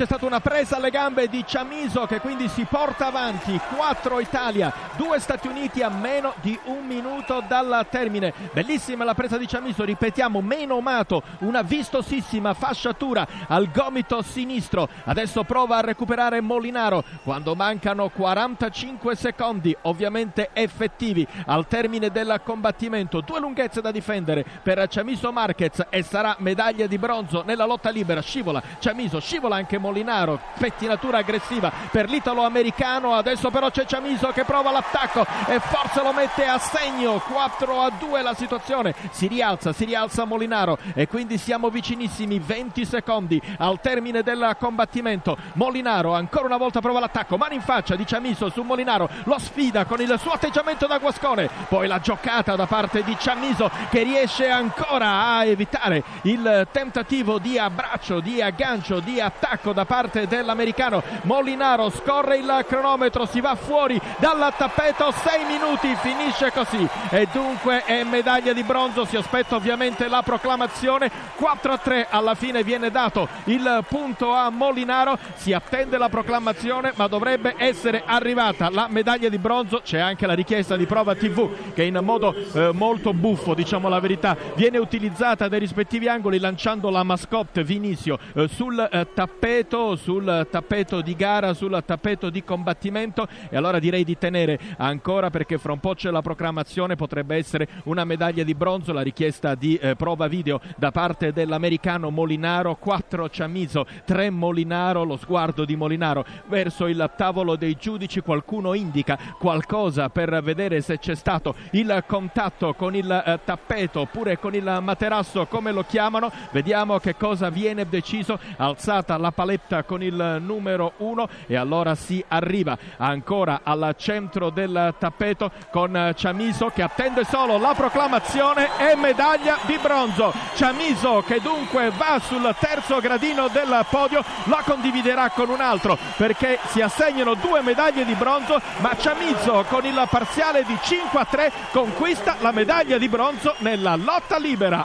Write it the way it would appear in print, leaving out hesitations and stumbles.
C'è stata una presa alle gambe di Chamizo che quindi si porta avanti, 4 Italia, 2 Stati Uniti a meno di un minuto dal termine. Bellissima la presa di Chamizo, ripetiamo, meno mato, una vistosissima fasciatura al gomito sinistro. Adesso prova a recuperare Molinaro quando mancano 45 secondi, ovviamente effettivi, al termine del combattimento. 2 lunghezze da difendere per Chamizo Marquez e sarà medaglia di bronzo nella lotta libera. Scivola Chamizo, scivola anche Molinaro, pettinatura aggressiva per l'italo-americano. Adesso però c'è Chamizo che prova l'attacco e forse lo mette a segno. 4-2 la situazione, si rialza Molinaro e quindi siamo vicinissimi, 20 secondi al termine del combattimento. Molinaro ancora una volta prova l'attacco, mano in faccia di Chamizo su Molinaro, lo sfida con il suo atteggiamento da guascone, poi la giocata da parte di Chamizo che riesce ancora a evitare il tentativo di abbraccio, di aggancio, di attacco da parte dell'americano. Molinaro scorre il cronometro, si va fuori dal tappeto, 6 minuti, finisce così e dunque è medaglia di bronzo. Si aspetta ovviamente la proclamazione. 4-3 alla fine viene dato il punto a Molinaro, si attende la proclamazione ma dovrebbe essere arrivata la medaglia di bronzo. C'è anche la richiesta di prova TV che in modo molto buffo, diciamo la verità, viene utilizzata dai rispettivi angoli lanciando la mascotte Vinicio sul tappeto, sul tappeto di gara, sul tappeto di combattimento. E allora direi di tenere ancora, perché fra un po' c'è la proclamazione, potrebbe essere una medaglia di bronzo. La richiesta di prova video da parte dell'americano Molinaro. 4 Chamizo, 3 Molinaro, lo sguardo di Molinaro verso il tavolo dei giudici, qualcuno indica qualcosa per vedere se c'è stato il contatto con il tappeto oppure con il materasso, come lo chiamano. Vediamo che cosa viene deciso. Alzata la paletta con il numero 1 e allora si arriva ancora al centro del tappeto con Chamizo che attende solo la proclamazione e medaglia di bronzo. Chamizo che dunque va sul terzo gradino del podio, la condividerà con un altro perché si assegnano 2 medaglie di bronzo, ma Chamizo con il parziale di 5-3 conquista la medaglia di bronzo nella lotta libera.